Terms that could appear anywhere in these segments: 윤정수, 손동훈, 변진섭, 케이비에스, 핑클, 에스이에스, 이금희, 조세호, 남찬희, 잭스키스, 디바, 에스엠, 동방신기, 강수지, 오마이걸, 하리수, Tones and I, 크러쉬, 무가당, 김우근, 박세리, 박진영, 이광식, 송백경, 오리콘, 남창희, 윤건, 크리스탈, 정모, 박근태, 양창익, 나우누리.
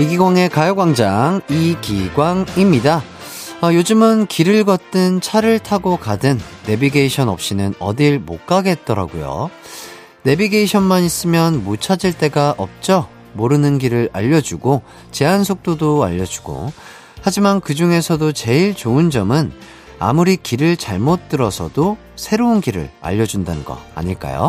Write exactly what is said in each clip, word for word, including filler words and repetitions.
이기광의 가요광장 이기광입니다. 아, 요즘은 길을 걷든 차를 타고 가든 내비게이션 없이는 어딜 못 가겠더라고요. 내비게이션만 있으면 못 찾을 데가 없죠. 모르는 길을 알려주고 제한 속도도 알려주고. 하지만 그 중에서도 제일 좋은 점은 아무리 길을 잘못 들어서도 새로운 길을 알려준다는 거 아닐까요?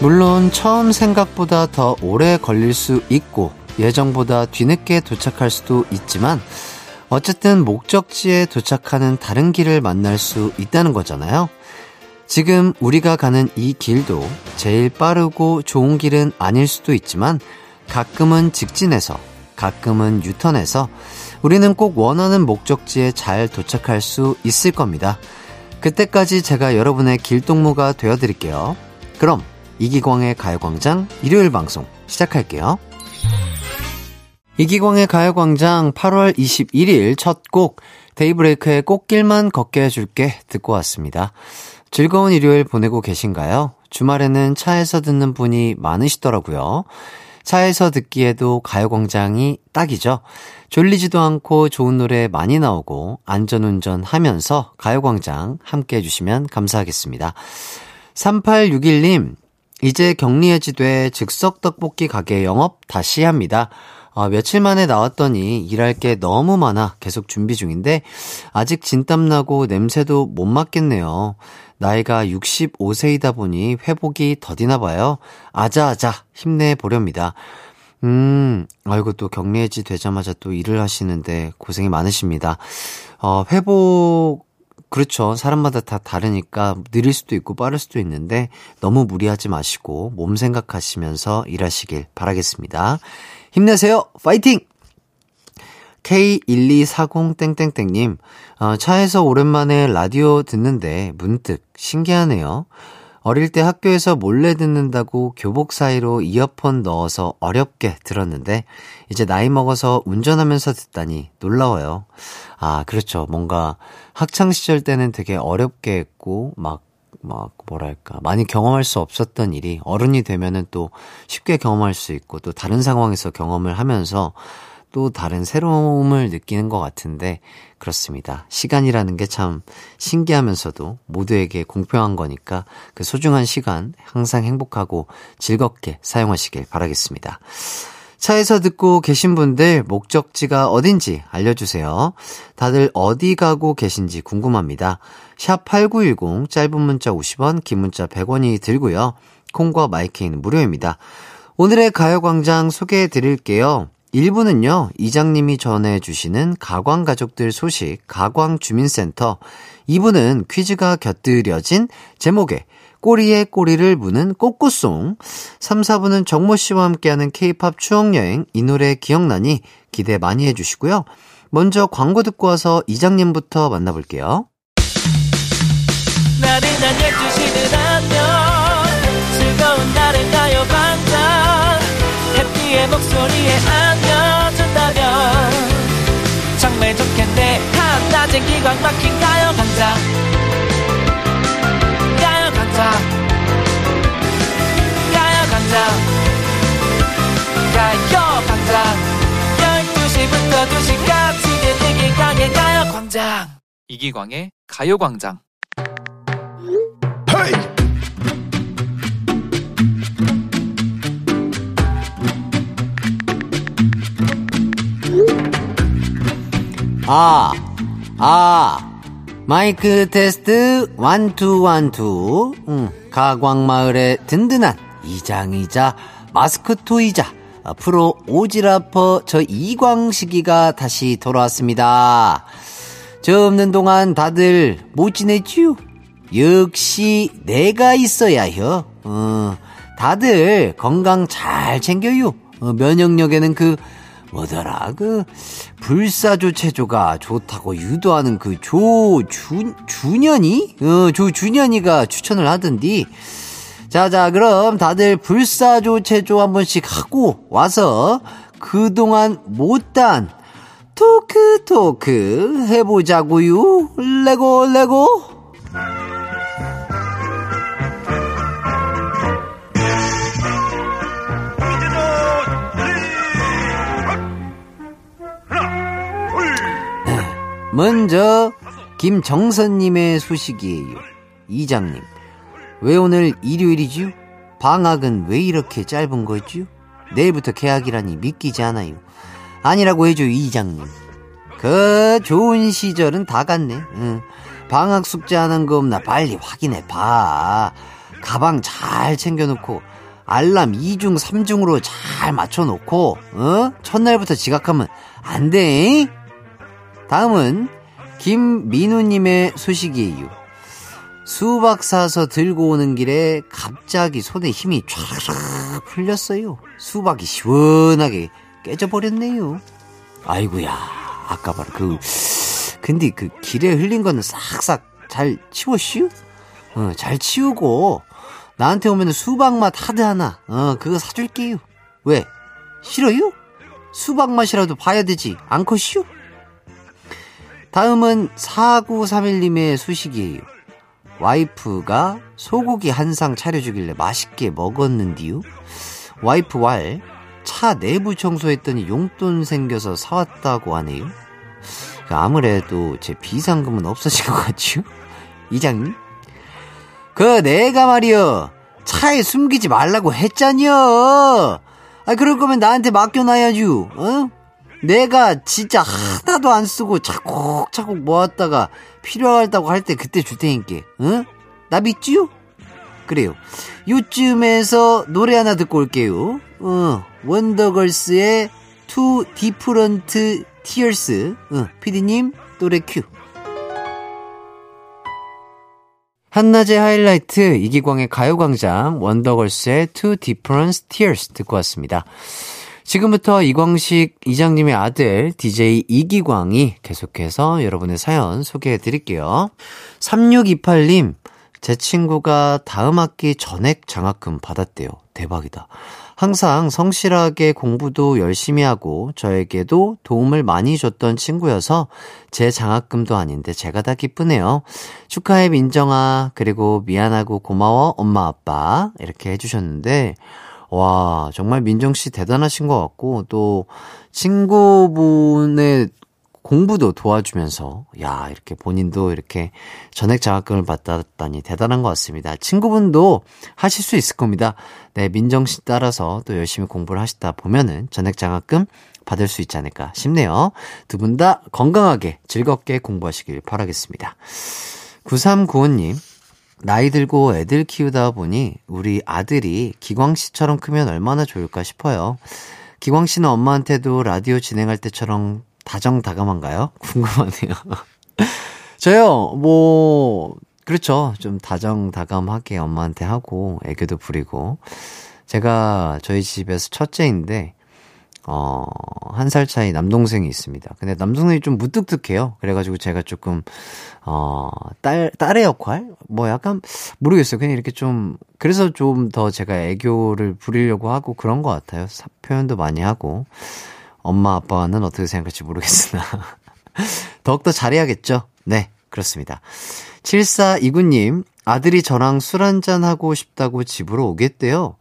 물론 처음 생각보다 더 오래 걸릴 수 있고 예정보다 뒤늦게 도착할 수도 있지만 어쨌든 목적지에 도착하는 다른 길을 만날 수 있다는 거잖아요. 지금 우리가 가는 이 길도 제일 빠르고 좋은 길은 아닐 수도 있지만 가끔은 직진해서 가끔은 유턴해서 우리는 꼭 원하는 목적지에 잘 도착할 수 있을 겁니다. 그때까지 제가 여러분의 길동무가 되어드릴게요. 그럼 이기광의 가요광장 일요일 방송 시작할게요. 이기광의 가요광장 팔월 이십일일 첫 곡 데이브레이크의 꽃길만 걷게 해줄게 듣고 왔습니다. 즐거운 일요일 보내고 계신가요? 주말에는 차에서 듣는 분이 많으시더라고요. 차에서 듣기에도 가요광장이 딱이죠. 졸리지도 않고 좋은 노래 많이 나오고 안전운전 하면서 가요광장 함께 해주시면 감사하겠습니다. 삼팔육일님 이제 격리해지돼 즉석떡볶이 가게 영업 다시 합니다. 아, 며칠 만에 나왔더니 일할 게 너무 많아 계속 준비 중인데 아직 진땀나고 냄새도 못 맡겠네요. 나이가 육십오세이다 보니 회복이 더디나 봐요. 아자아자 힘내보렵니다. 음, 아이고 또 격리해지 되자마자 또 일을 하시는데 고생이 많으십니다. 어, 회복... 그렇죠. 사람마다 다 다르니까 느릴 수도 있고 빠를 수도 있는데 너무 무리하지 마시고 몸 생각하시면서 일하시길 바라겠습니다. 힘내세요. 파이팅! 케이 일이사공 님 어, 차에서 오랜만에 라디오 듣는데 문득 신기하네요. 어릴 때 학교에서 몰래 듣는다고 교복 사이로 이어폰 넣어서 어렵게 들었는데 이제 나이 먹어서 운전하면서 듣다니 놀라워요. 아, 그렇죠. 뭔가 학창시절 때는 되게 어렵게 했고 막, 막 뭐랄까 많이 경험할 수 없었던 일이 어른이 되면은 또 쉽게 경험할 수 있고 또 다른 상황에서 경험을 하면서 또 다른 새로움을 느끼는 것 같은데 그렇습니다. 시간이라는 게 참 신기하면서도 모두에게 공평한 거니까 그 소중한 시간 항상 행복하고 즐겁게 사용하시길 바라겠습니다. 차에서 듣고 계신 분들 목적지가 어딘지 알려주세요. 다들 어디 가고 계신지 궁금합니다. 샵 팔구일공 짧은 문자 오십 원 긴 문자 백 원이 들고요. 콩과 마이케인 무료입니다. 오늘의 가요광장 소개해드릴게요. 일 부는요, 이장님이 전해주시는 가광가족들 소식, 가광주민센터. 이 부는 퀴즈가 곁들여진 제목에 꼬리에 꼬리를 무는 꼬꼬송. 삼, 사부는 정모씨와 함께하는 K-팝 추억여행, 이 노래 기억나니 기대 많이 해주시고요. 먼저 광고 듣고 와서 이장님부터 만나볼게요. 나를 달려주시는 안녕, 즐거운 날을 가요광장. 내 목소리에 안겨준다면 정말 좋겠네. 한낮엔 기광 막힌 가요광장 가요광장 가요광장 가요광장 열두 시부터 두 시까지는 이기광의 가요광장 이기광의 가요광장 헤이! 아, 아, 마이크 테스트, 원투 원투. 응, 가광마을의 든든한 이장이자 마스크토이자 프로 오지라퍼 저 이광식이가 다시 돌아왔습니다. 저 없는 동안 다들 못 지냈지요? 역시 내가 있어야 혀. 어, 다들 건강 잘 챙겨요. 어, 면역력에는 그 뭐더라 그 불사조 체조가 좋다고 유도하는 그 조준 준현이 어 조준현이가 추천을 하던디. 자자 그럼 다들 불사조 체조 한 번씩 하고 와서 그동안 못한 토크 토크 해보자고요. 레고 레고. 먼저 김정선님의 소식이에요. 이장님, 왜 오늘 일요일이지요? 방학은 왜 이렇게 짧은 거지요? 내일부터 개학이라니 믿기지 않아요. 아니라고 해줘요, 이장님. 그 좋은 시절은 다 갔네. 응. 방학 숙제 안 한 거 없나 빨리 확인해 봐. 가방 잘 챙겨놓고 알람 이중 삼중으로 잘 맞춰놓고, 어? 첫날부터 지각하면 안 돼. 다음은 김민우님의 소식이에요. 수박 사서 들고 오는 길에 갑자기 손에 힘이 촤락 풀렸어요. 수박이 시원하게 깨져버렸네요. 아이고야, 아까 바로 그, 근데 그 길에 흘린 거는 싹싹 잘 치워슈? 어, 잘 치우고, 나한테 오면 수박맛 하드 하나, 어, 그거 사줄게요. 왜? 싫어요? 수박맛이라도 봐야 되지, 않고슈? 다음은 사구삼일님의 소식이에요. 와이프가 소고기 한 상 차려주길래 맛있게 먹었는데요. 와이프 왈 차 내부 청소했더니 용돈 생겨서 사왔다고 하네요. 아무래도 제 비상금은 없어진 것 같지요? 이장님? 그 내가 말이여 차에 숨기지 말라고 했잖여. 아 그럴 거면 나한테 맡겨놔야죠. 어? 내가 진짜 하나도 안 쓰고 차곡차곡 모았다가 필요하다고 할 때 그때 줄 테니까, 응? 나 믿지요? 그래요. 요쯤에서 노래 하나 듣고 올게요. 어, 원더걸스의 Two Different Tears. 어, 피디님 노래 큐. 한낮의 하이라이트 이기광의 가요광장, 원더걸스의 Two Different Tears 듣고 왔습니다. 지금부터 이광식 이장님의 아들 디제이 이기광이 계속해서 여러분의 사연 소개해 드릴게요. 삼육이팔님, 제 친구가 다음 학기 전액 장학금 받았대요. 대박이다. 항상 성실하게 공부도 열심히 하고 저에게도 도움을 많이 줬던 친구여서 제 장학금도 아닌데 제가 다 기쁘네요. 축하해 민정아. 그리고 미안하고 고마워 엄마 아빠. 이렇게 해주셨는데, 와, 정말 민정씨 대단하신 것 같고, 또 친구분의 공부도 도와주면서, 야, 이렇게 본인도 이렇게 전액 장학금을 받았다니 대단한 것 같습니다. 친구분도 하실 수 있을 겁니다. 네, 민정씨 따라서 또 열심히 공부를 하시다 보면은 전액 장학금 받을 수 있지 않을까 싶네요. 두 분 다 건강하게 즐겁게 공부하시길 바라겠습니다. 구삼구오님, 나이 들고 애들 키우다 보니 우리 아들이 기광씨처럼 크면 얼마나 좋을까 싶어요. 기광씨는 엄마한테도 라디오 진행할 때처럼 다정다감한가요? 궁금하네요. 저요, 뭐, 그렇죠. 좀 다정다감하게 엄마한테 하고 애교도 부리고. 제가 저희 집에서 첫째인데, 어, 한 살 차이 남동생이 있습니다. 근데 남동생이 좀 무뚝뚝해요. 그래가지고 제가 조금, 어, 딸, 딸의 역할? 뭐 약간, 모르겠어요. 그냥 이렇게 좀, 그래서 좀 더 제가 애교를 부리려고 하고 그런 것 같아요. 사, 표현도 많이 하고. 엄마, 아빠는 어떻게 생각할지 모르겠으나. 더욱더 잘해야겠죠? 네, 그렇습니다. 칠사이구님, 아들이 저랑 술 한잔하고 싶다고 집으로 오겠대요.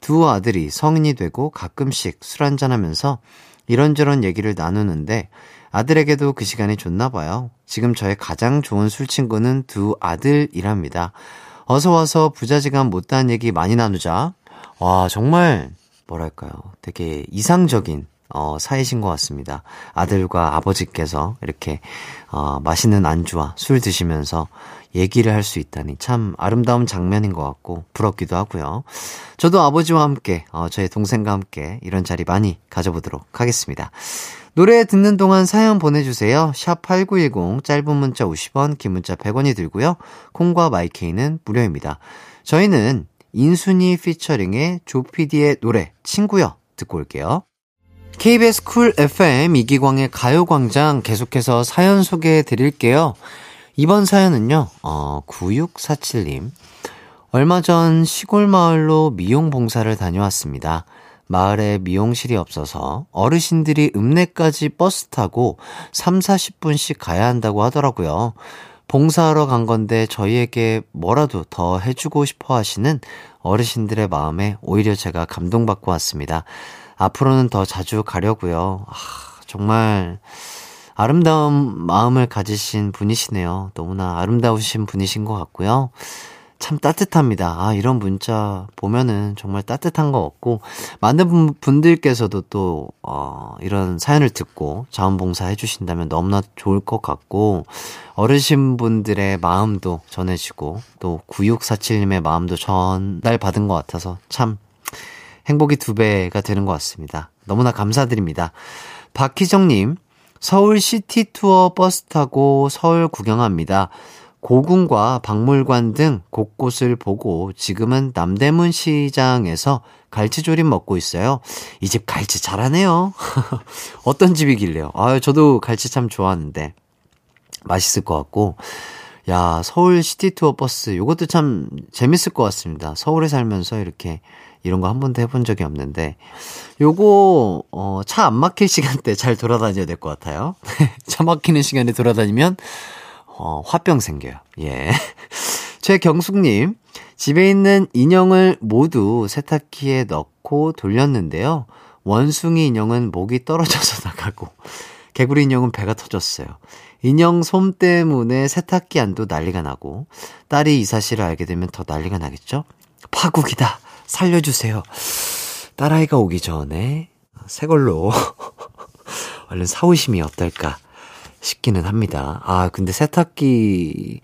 두 아들이 성인이 되고 가끔씩 술 한잔하면서 이런저런 얘기를 나누는데 아들에게도 그 시간이 좋나 봐요. 지금 저의 가장 좋은 술 친구는 두 아들이랍니다. 어서 와서 부자지간 못다한 얘기 많이 나누자. 와, 정말 뭐랄까요, 되게 이상적인 어, 사이신 것 같습니다. 아들과 아버지께서 이렇게 어, 맛있는 안주와 술 드시면서 얘기를 할 수 있다니 참 아름다운 장면인 것 같고 부럽기도 하고요. 저도 아버지와 함께, 어, 저희 동생과 함께 이런 자리 많이 가져보도록 하겠습니다. 노래 듣는 동안 사연 보내주세요. 샵팔구일공, 짧은 문자 오십 원, 긴 문자 백 원이 들고요. 콩과 마이케이는 무료입니다. 저희는 인순이 피처링의 조피디의 노래 친구여 듣고 올게요. 케이비에스 쿨 에프엠 이기광의 가요광장, 계속해서 사연 소개해 드릴게요. 이번 사연은요, 어, 구육사칠님. 얼마 전 시골 마을로 미용 봉사를 다녀왔습니다. 마을에 미용실이 없어서 어르신들이 읍내까지 버스 타고 삼사십 분씩 가야 한다고 하더라고요. 봉사하러 간 건데 저희에게 뭐라도 더 해주고 싶어 하시는 어르신들의 마음에 오히려 제가 감동받고 왔습니다. 앞으로는 더 자주 가려고요. 아, 정말 아름다운 마음을 가지신 분이시네요. 너무나 아름다우신 분이신 것 같고요. 참 따뜻합니다. 아, 이런 문자 보면은 정말 따뜻한 거 없고, 많은 분들께서도 또 어, 이런 사연을 듣고 자원봉사 해주신다면 너무나 좋을 것 같고, 어르신분들의 마음도 전해지고 또 구육사칠님의 마음도 전달받은 것 같아서 참 행복이 두 배가 되는 것 같습니다. 너무나 감사드립니다. 박희정님, 서울 시티투어 버스 타고 서울 구경합니다. 고궁과 박물관 등 곳곳을 보고 지금은 남대문 시장에서 갈치조림 먹고 있어요. 이 집 갈치 잘하네요. 어떤 집이길래요? 아, 저도 갈치 참 좋아하는데 맛있을 것 같고, 야, 서울 시티투어 버스 이것도 참 재밌을 것 같습니다. 서울에 살면서 이렇게 이런 거 한 번도 해본 적이 없는데, 요거 어, 차 안 막힐 시간대 잘 돌아다녀야 될 것 같아요. 차 막히는 시간에 돌아다니면 어, 화병 생겨요. 예. 최경숙님, 집에 있는 인형을 모두 세탁기에 넣고 돌렸는데요. 원숭이 인형은 목이 떨어져서 나가고, 개구리 인형은 배가 터졌어요. 인형 솜 때문에 세탁기 안도 난리가 나고, 딸이 이 사실을 알게 되면 더 난리가 나겠죠? 파국이다. 살려주세요. 딸아이가 오기 전에 새 걸로 얼른 사오심이 어떨까 싶기는 합니다. 아, 근데 세탁기,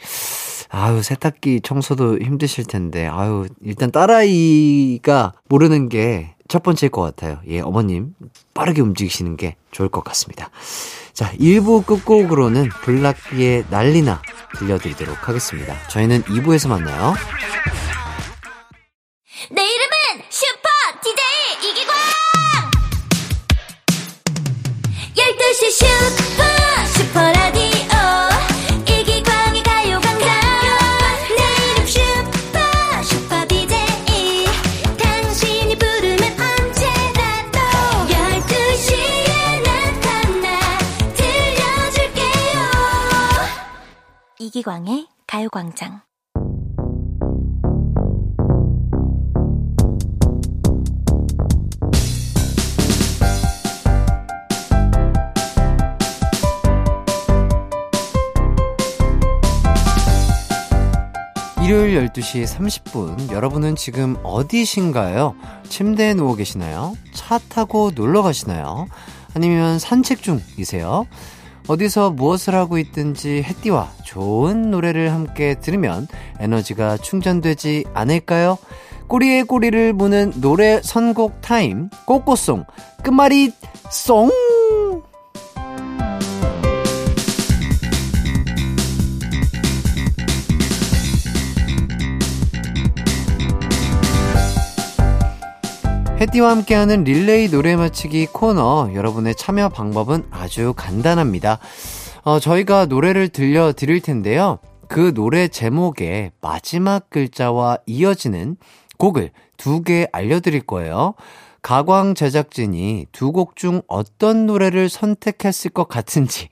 아유, 세탁기 청소도 힘드실 텐데, 아유, 일단 딸아이가 모르는 게 첫 번째일 것 같아요. 예, 어머님, 빠르게 움직이시는 게 좋을 것 같습니다. 자, 일 부 끝곡으로는 블락비의 난리나 들려드리도록 하겠습니다. 저희는 이 부에서 만나요. 내 이름은 슈퍼 디제이 이기광! 열두 시 슈퍼! 슈퍼라디오 이기광의 가요광장. 내 이름 슈퍼 슈퍼 디제이, 당신이 부르면 언제라도 열두 시에 나타나 들려줄게요. 이기광의 가요광장. 일요일 열두 시 삼십 분, 여러분은 지금 어디신가요? 침대에 누워 계시나요? 차 타고 놀러 가시나요? 아니면 산책 중이세요? 어디서 무엇을 하고 있든지 햇띠와 좋은 노래를 함께 들으면 에너지가 충전되지 않을까요? 꼬리에 꼬리를 무는 노래 선곡 타임, 꼬꼬송 끝말잇 송. 해띠와 함께하는 릴레이 노래 맞히기 코너, 여러분의 참여 방법은 아주 간단합니다. 어, 저희가 노래를 들려드릴 텐데요. 그 노래 제목의 마지막 글자와 이어지는 곡을 두 개 알려드릴 거예요. 가광 제작진이 두 곡 중 어떤 노래를 선택했을 것 같은지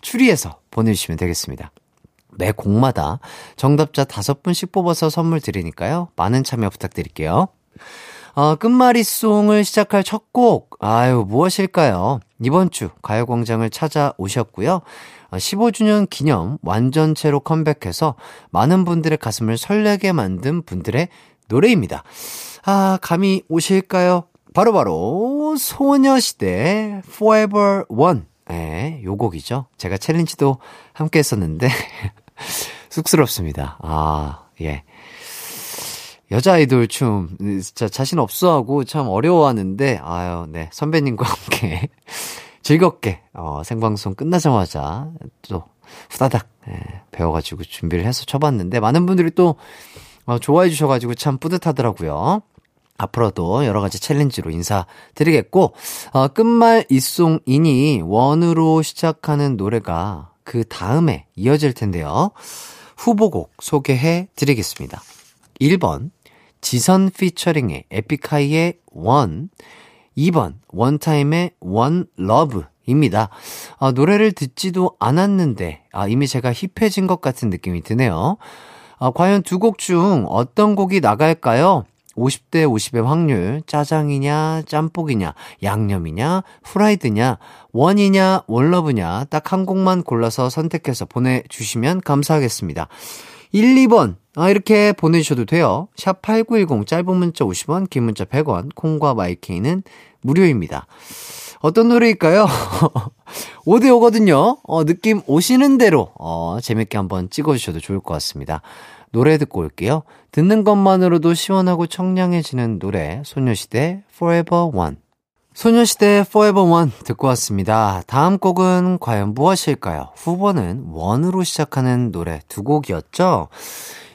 추리해서 보내주시면 되겠습니다. 매 곡마다 정답자 다섯 분씩 뽑아서 선물 드리니까요. 많은 참여 부탁드릴게요. 어, 끝말잇 송을 시작할 첫 곡, 아유, 무엇일까요? 이번 주 가요광장을 찾아오셨고요. 십오 주년 기념 완전체로 컴백해서 많은 분들의 가슴을 설레게 만든 분들의 노래입니다. 아, 감이 오실까요? 바로바로 바로 소녀시대 Forever One. 네, 요 곡이죠. 제가 챌린지도 함께 했었는데 쑥스럽습니다. 아, 예. 여자 아이돌 춤, 진짜 자신 없어 하고 참 어려워하는데, 아유, 네. 선배님과 함께 즐겁게, 어, 생방송 끝나자마자 또 후다닥, 예, 배워가지고 준비를 해서 쳐봤는데, 많은 분들이 또, 어, 좋아해 주셔가지고 참 뿌듯하더라고요. 앞으로도 여러 가지 챌린지로 인사드리겠고, 어, 끝말 이송이니 원으로 시작하는 노래가 그 다음에 이어질 텐데요. 후보곡 소개해 드리겠습니다. 일 번 지선 피처링의 에픽하이의 원, 이 번 원타임의 원 러브입니다. 아, 노래를 듣지도 않았는데 아, 이미 제가 힙해진 것 같은 느낌이 드네요. 아, 과연 두 곡 중 어떤 곡이 나갈까요? 오십 대 오십의 확률, 짜장이냐 짬뽕이냐 양념이냐 후라이드냐 원이냐 원러브냐 딱 한 곡만 골라서 선택해서 보내주시면 감사하겠습니다. 일, 이 번 아, 이렇게 보내주셔도 돼요. 샵 팔구일공 짧은 문자 오십 원, 긴 문자 백 원, 콩과 마이케이는 무료입니다. 어떤 노래일까요? 오 대 오거든요. 어, 느낌 오시는 대로 어, 재밌게 한번 찍어주셔도 좋을 것 같습니다. 노래 듣고 올게요. 듣는 것만으로도 시원하고 청량해지는 노래, 소녀시대 Forever One. 소녀시대 Forever One 듣고 왔습니다. 다음 곡은 과연 무엇일까요? 후보는 원으로 시작하는 노래 두 곡이었죠.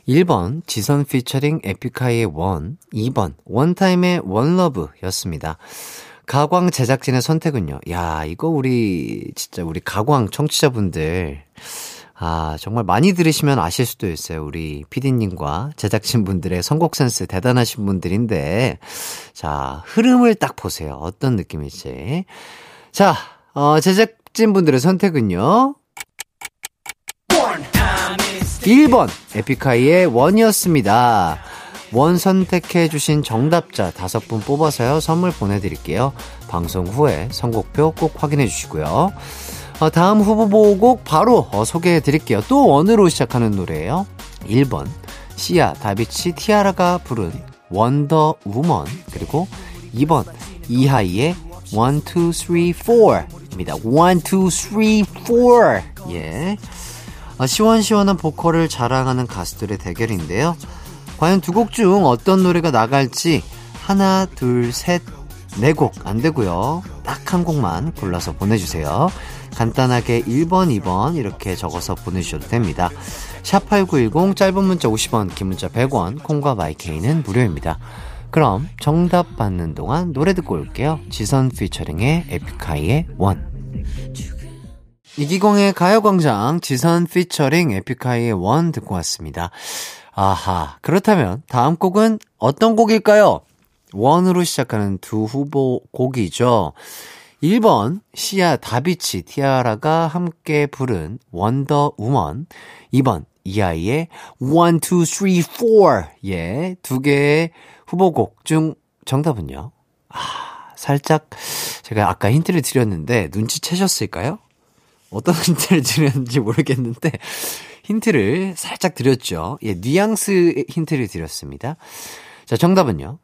일 번 지선 피처링 에픽하이의 원, 이 번 원타임의 원러브였습니다. 가광 제작진의 선택은요. 야, 이거 우리 진짜 우리 가광 청취자분들 아, 정말 많이 들으시면 아실 수도 있어요. 우리 피디님과 제작진분들의 선곡 센스 대단하신 분들인데, 자, 흐름을 딱 보세요. 어떤 느낌일지. 자, 어, 제작진분들의 선택은요. 일 번 에픽하이의 원이었습니다. 원 선택해주신 정답자 다섯 분 뽑아서요. 선물 보내드릴게요. 방송 후에 선곡표 꼭 확인해주시고요. 어, 다음 후보곡 바로 어, 소개해드릴게요. 또 원으로 시작하는 노래예요. 일 번 시아 다비치 티아라가 부른 원더우먼, 그리고 이 번 이하이의 일, 이, 삼, 사입니다. 일, 이, 삼, 사. 예. 어, 시원시원한 보컬을 자랑하는 가수들의 대결인데요. 과연 두 곡 중 어떤 노래가 나갈지 하나, 둘, 셋, 네 곡 안되고요. 딱 한 곡만 골라서 보내주세요. 간단하게 일 번, 이 번 이렇게 적어서 보내주셔도 됩니다. 샵 팔구일공 짧은 문자 오십 원, 긴 문자 백 원, 콩과 마이케이는 무료입니다. 그럼 정답 받는 동안 노래 듣고 올게요. 지선 피처링의 에픽하이의 원. 이기광의 가요광장, 지선 피처링 에픽하이의 원 듣고 왔습니다. 아하, 그렇다면 다음 곡은 어떤 곡일까요? 원으로 시작하는 두 후보 곡이죠. 일 번 시아 다비치 티아라가 함께 부른 원더우먼, 이 번 이하이의 일, 이, 삼, 사. 예, 두 개의 후보곡 중 정답은요. 아, 살짝 제가 아까 힌트를 드렸는데 눈치채셨을까요? 어떤 힌트를 드렸는지 모르겠는데 힌트를 살짝 드렸죠. 예, 뉘앙스 힌트를 드렸습니다. 자, 정답은요.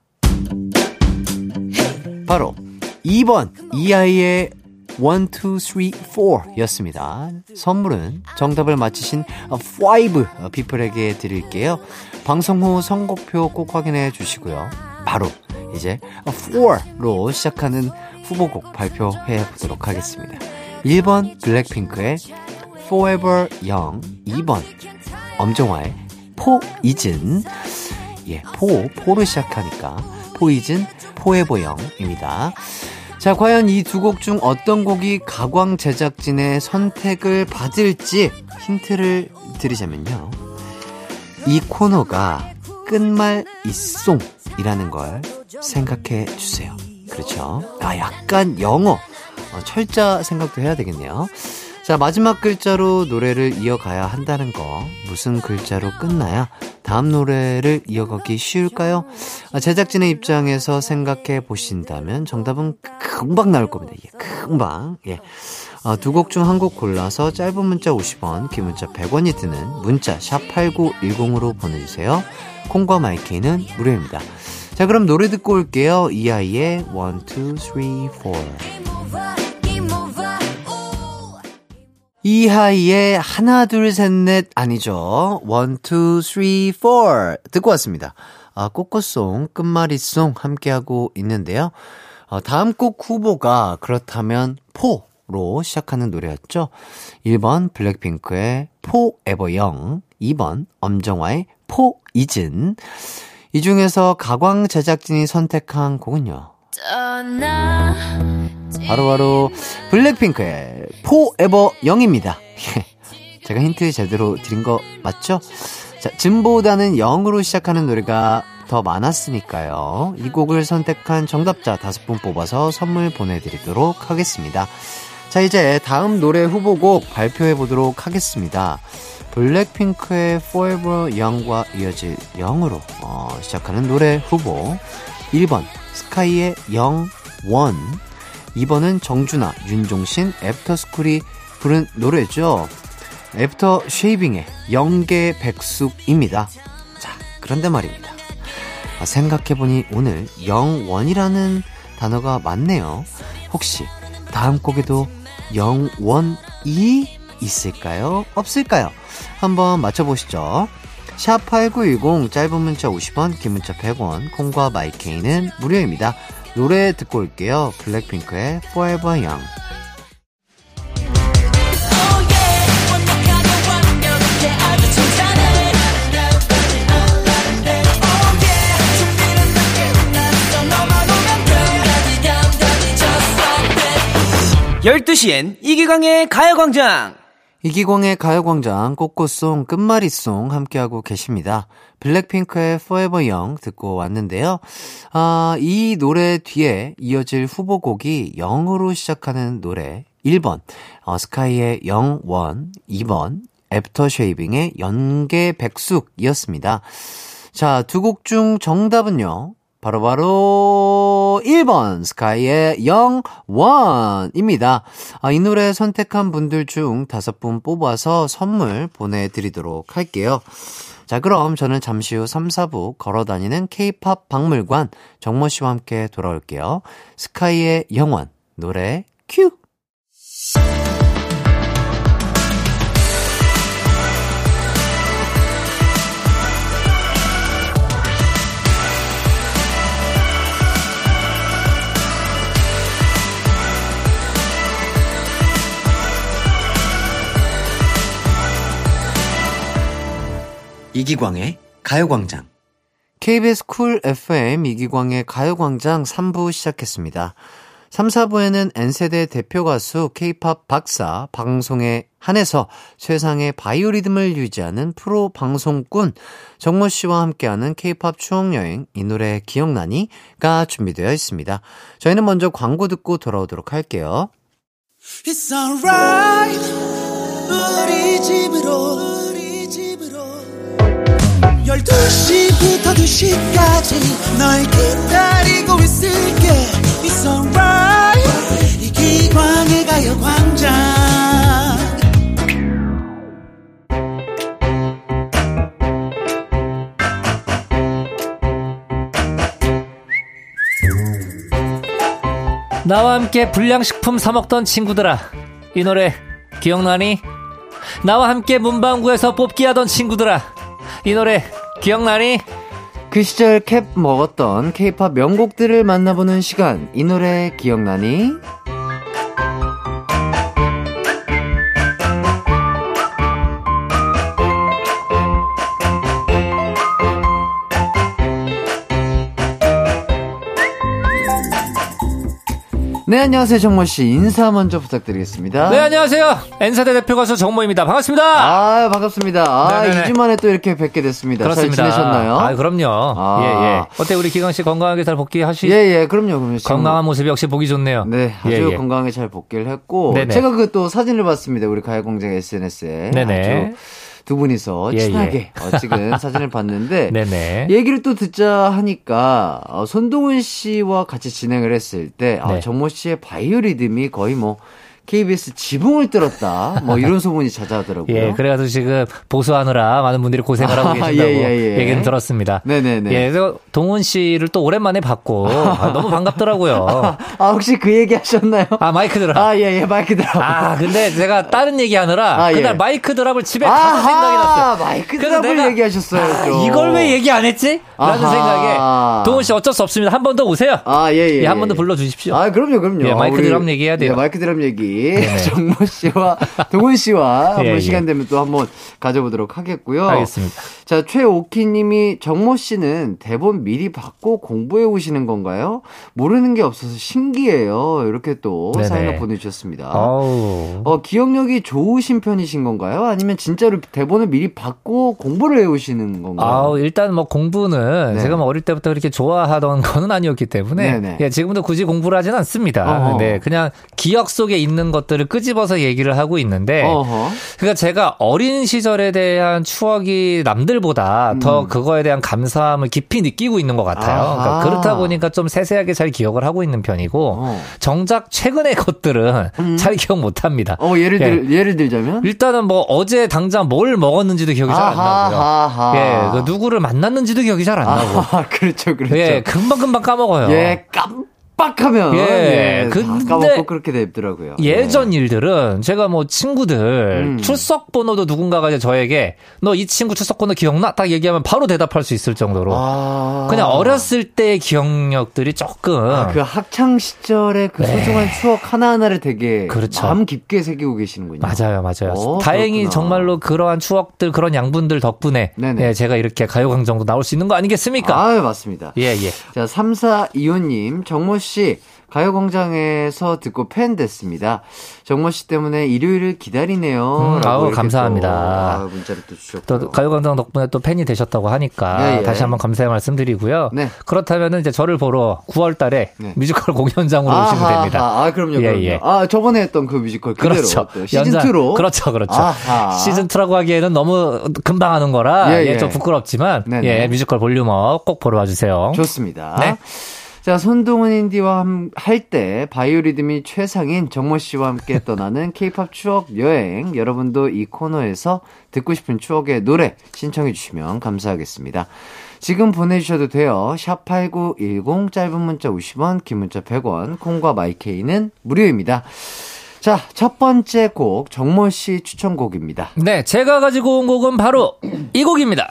바로 이 번 이하이의 일, 이, 삼, 사 였습니다. 선물은 정답을 맞히신 오 피플에게 드릴게요. 방송 후 선곡표 꼭 확인해 주시고요. 바로 이제 사로 시작하는 후보곡 발표해 보도록 하겠습니다. 일 번 블랙핑크의 Forever Young, 이 번 엄정화의 포이즌. 예, 포, 포를 시작하니까 포이즌 포에버영입니다. 자, 과연 이 두 곡 중 어떤 곡이 가광 제작진의 선택을 받을지 힌트를 드리자면요. 이 코너가 끝말 이송이라는 걸 생각해 주세요. 그렇죠? 아, 약간 영어, 철자 생각도 해야 되겠네요. 자, 마지막 글자로 노래를 이어가야 한다는 거, 무슨 글자로 끝나야 다음 노래를 이어가기 쉬울까요? 아, 제작진의 입장에서 생각해 보신다면 정답은 금방 나올 겁니다. 예, 금방. 예. 아, 두 곡 중 한 곡 골라서 짧은 문자 오십 원, 긴 문자 백 원이 드는 문자 샵 팔구일공으로 보내주세요. 콩과 마이케이는 무료입니다. 자, 그럼 노래 듣고 올게요. 이하이의 일, 이, 삼, 사. 이하이의 하나, 둘, 셋, 넷 아니죠. 원, 투, 쓰리, 포 듣고 왔습니다. 아, 꼬꼬송, 끝말잇송 함께하고 있는데요. 어, 다음 곡 후보가 그렇다면 포로 시작하는 노래였죠. 일 번 블랙핑크의 포에버 영, 이 번 엄정화의 포이즌. 이 중에서 가광 제작진이 선택한 곡은요. 바로바로 바로 블랙핑크의 포에버 영입니다. 제가 힌트 제대로 드린 거 맞죠? 자, 즈보다는 영으로 시작하는 노래가 더 많았으니까요. 이 곡을 선택한 정답자 다섯 분 뽑아서 선물 보내드리도록 하겠습니다. 자, 이제 다음 노래 후보곡 발표해보도록 하겠습니다. 블랙핑크의 Forever Young과 이어질 영으로 어, 시작하는 노래 후보 일 번 스카이의 영원, 이 번은 정준하, 윤종신, 애프터스쿨이 부른 노래죠. 애프터 쉐이빙의 영계 백숙입니다. 자, 그런데 말입니다. 아, 생각해보니 오늘 영원이라는 단어가 맞네요. 혹시 다음 곡에도 영원이 있을까요? 없을까요? 한번 맞춰보시죠. 샵 팔구일공 짧은 문자 오십 원, 긴 문자 백 원, 콩과 마이케이는 무료입니다. 노래 듣고 올게요. 블랙핑크의 Forever Young. 열두 시엔 이기광의 가요광장. 이기광의 가요광장 꽃꽃송 끝말잇송 함께하고 계십니다. 블랙핑크의 Forever Young 듣고 왔는데요. 아, 이 노래 뒤에 이어질 후보곡이 영으로 시작하는 노래 일 번 어, 스카이의 영원, 이 번 애프터 쉐이빙의 연계 백숙이었습니다. 자, 두 곡 중 정답은요, 바로바로 바로 일 번 스카이의 영원입니다. 아, 이 노래 선택한 분들 중 다섯 분 뽑아서 선물 보내드리도록 할게요. 자, 그럼 저는 잠시 후 삼, 사 부 걸어다니는 K-팝 박물관 정모씨와 함께 돌아올게요. 스카이의 영원 노래 큐. 이기광의 가요광장. 케이비에스 쿨 에프엠 이기광의 가요광장 삼 부 시작했습니다. 삼, 사 부에는 N세대 대표 가수 K-팝 박사, 방송에 한해서 세상의 바이오리듬을 유지하는 프로 방송꾼 정모 씨와 함께하는 K-팝 추억여행, 이 노래 기억나니가 준비되어 있습니다. 저희는 먼저 광고 듣고 돌아오도록 할게요. It's alright, 우리 집으로 열두 시부터 두 시까지 널 기다리고 있을게. It's alright, 이기광의 가요광장. 나와 함께 불량식품 사 먹던 친구들아, 이 노래 기억나니? 나와 함께 문방구에서 뽑기 하던 친구들아, 이 노래 기억나니? 그 시절 캡 먹었던 K-팝 명곡들을 만나보는 시간, 이 노래 기억나니? 네, 안녕하세요, 정모씨. 인사 먼저 부탁드리겠습니다. 네, 안녕하세요. N세대 대표 가수 정모입니다. 반갑습니다. 아, 반갑습니다. 아, 이 주 만에 또 이렇게 뵙게 됐습니다. 그렇습니다. 잘 지내셨나요? 아, 그럼요. 아. 예, 예. 어때, 우리 기광씨 건강하게 잘 복귀하시? 예, 예, 그럼요, 그럼요. 건강한 모습이 역시 보기 좋네요. 네, 아주 예, 예. 건강하게 잘 복귀를 했고. 네네. 제가 그 또 사진을 봤습니다. 우리 가요공장 에스엔에스에. 네네. 아주 두 분이서 친하게 예, 예. 찍은 사진을 봤는데 네네. 얘기를 또 듣자 하니까 어, 손동훈 씨와 같이 진행을 했을 때 네. 아, 정모 씨의 바이오리듬이 거의 뭐 케이비에스 지붕을 뚫었다 뭐 이런 소문이 찾아오더라고요. 예, 그래가지고 지금 보수하느라 많은 분들이 고생을 하고 계신다고 예, 예, 예. 얘기는 들었습니다. 네네네. 예, 그래서 동훈 씨를 또 오랜만에 봤고 아, 너무 반갑더라고요. 아, 혹시 그 얘기 하셨나요? 아, 마이크 드랍. 아, 예, 예, 마이크 드랍. 아, 근데 제가 다른 얘기 하느라 아, 그날 예. 마이크 드랍을 집에 가서 생각이 났어요. 마이크 드랍을 내가, 얘기하셨어요. 아, 이걸 왜 얘기 안 했지? 라는 생각에 동훈 씨 어쩔 수 없습니다. 한 번 더 오세요. 아, 예, 예. 예, 한 번 더 불러주십시오. 아, 그럼요, 그럼요. 예, 마이크 우리, 드랍 얘기해야 돼요. 예, 마이크 드랍 얘기. 네. 정모 씨와 동훈 씨와 한번 예, 예. 시간 되면 또 한번 가져보도록 하겠고요. 알겠습니다. 자, 최오키 님이 정모 씨는 대본 미리 받고 공부해 오시는 건가요? 모르는 게 없어서 신기해요. 이렇게 또 네네. 사연을 보내주셨습니다. 아우. 어, 기억력이 좋으신 편이신 건가요? 아니면 진짜로 대본을 미리 받고 공부를 해오시는 건가요? 아우, 일단 뭐 공부는 음악을 네. 제가 막 어릴 때부터 그렇게 좋아하던 거는 아니었기 때문에 예, 지금도 굳이 공부를 하진 않습니다. 네, 그냥 기억 속에 있는 것들을 끄집어서 얘기를 하고 있는데 어허. 그러니까 제가 어린 시절에 대한 추억이 남들보다 음. 더 그거에 대한 감사함을 깊이 느끼고 있는 것 같아요. 그러니까 그렇다 보니까 좀 세세하게 잘 기억을 하고 있는 편이고 어. 정작 최근의 것들은 음. 잘 기억 못합니다. 어, 예를 들, 예. 예를 들자면? 일단은 뭐 어제 당장 뭘 먹었는지도 기억이 잘 안 나고요. 아하. 예, 그 누구를 만났는지도 기억이 잘 안 나고. 그렇죠, 그렇죠. 예, 금방 금방 까먹어요. 예, 깜. 빡하면 예, 예, 근데 까먹고 그렇게 됐더라고요. 예전 예. 일들은 제가 뭐 친구들 음. 출석 번호도 누군가가 이제 저에게 너 이 친구 출석 번호 기억나? 딱 얘기하면 바로 대답할 수 있을 정도로 아. 그냥 어렸을 때의 기억력들이 조금 아, 그 학창 시절의 그 소중한 네. 추억 하나 하나를 되게 그렇죠. 마음 깊게 새기고 계시는군요. 맞아요, 맞아요. 오, 다행히 그렇구나. 정말로 그러한 추억들 그런 양분들 덕분에 예, 제가 이렇게 가요광장도 나올 수 있는 거 아니겠습니까? 아, 맞습니다. 예, 예. 자, 삼사이호님 정모 씨 씨 가요광장에서 듣고 팬 됐습니다. 정모 씨 때문에 일요일을 기다리네요. 음, 아우 감사합니다. 또, 문자를 또 주셨고요. 또 가요광장 덕분에 또 팬이 되셨다고 하니까 예, 예. 다시 한번 감사의 말씀드리고요. 네. 그렇다면은 이제 저를 보러 구월달에 네. 뮤지컬 공연장으로 아하, 오시면 됩니다. 아하, 아 그럼요, 그럼요. 예, 예. 아 저번에 했던 그 뮤지컬 그대로 그렇죠. 시즌 이로 그렇죠, 그렇죠. 아하. 시즌 이라고 하기에는 너무 금방 하는 거라 예, 예. 예, 좀 부끄럽지만 네, 네. 예 뮤지컬 볼륨업 꼭 보러 와주세요. 좋습니다. 네. 자, 손동훈 인디와 할 때 바이오리듬이 최상인 정모 씨와 함께 떠나는 K-팝 추억 여행. 여러분도 이 코너에서 듣고 싶은 추억의 노래 신청해 주시면 감사하겠습니다. 지금 보내주셔도 돼요. 샵팔구일공 짧은 문자 오십 원, 긴 문자 백 원, 콩과 마이케이는 무료입니다. 자, 첫 번째 곡 정모 씨 추천곡입니다. 네, 제가 가지고 온 곡은 바로 이 곡입니다.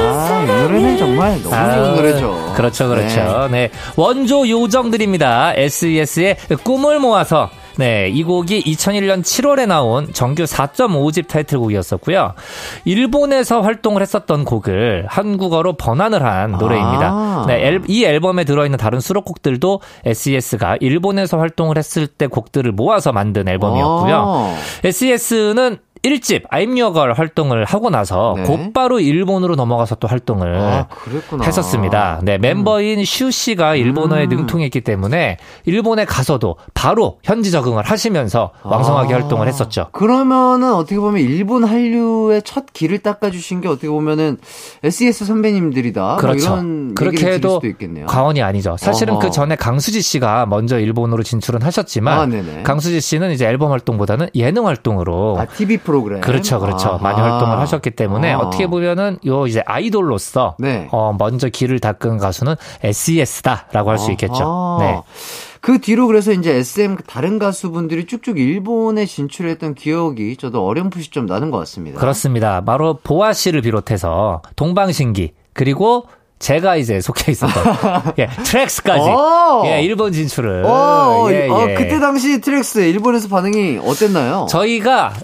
아, 이 노래는 정말 너무 아, 좋은 노래죠. 그렇죠, 그렇죠. 네. 네. 원조 요정들입니다. 에스 이 에스의 꿈을 모아서. 네, 이 곡이 이천일년 칠월에 나온 정규 사점오집 타이틀곡이었었고요. 일본에서 활동을 했었던 곡을 한국어로 번안을 한 노래입니다. 아~ 네, 앨, 이 앨범에 들어있는 다른 수록곡들도 에스 이 에스가 일본에서 활동을 했을 때 곡들을 모아서 만든 앨범이었고요. 에스 이 에스는 일집 I'm Your Girl 활동을 하고 나서 네. 곧바로 일본으로 넘어가서 또 활동을 아, 했었습니다. 네, 멤버인 음. 슈 씨가 일본어에 음. 능통했기 때문에 일본에 가서도 바로 현지 적응을 하시면서 왕성하게 아. 활동을 했었죠. 그러면은 어떻게 보면 일본 한류의 첫 길을 닦아주신 게 어떻게 보면은 에스 이 에스 선배님들이다. 그렇죠. 뭐 이런 그렇게 해도 과언이 아니죠. 사실은 어허. 그 전에 강수지 씨가 먼저 일본으로 진출은 하셨지만 아, 강수지 씨는 이제 앨범 활동보다는 예능 활동으로 아, 티비 프로그램. 그렇죠, 그렇죠. 아하. 많이 활동을 하셨기 때문에 아하. 어떻게 보면은 요 이제 아이돌로서 네. 어, 먼저 길을 닦은 가수는 에스 이 에스다라고 할 수 있겠죠. 네. 그 뒤로 그래서 이제 에스 엠 다른 가수분들이 쭉쭉 일본에 진출했던 기억이 저도 어렴풋이 좀 나는 것 같습니다. 그렇습니다. 바로 보아 씨를 비롯해서 동방신기 그리고 제가 이제 속해 있었던 예, 트랙스까지 예, 일본 진출을. 오, 예, 예. 어, 그때 당시 트랙스 일본에서 반응이 어땠나요? 저희가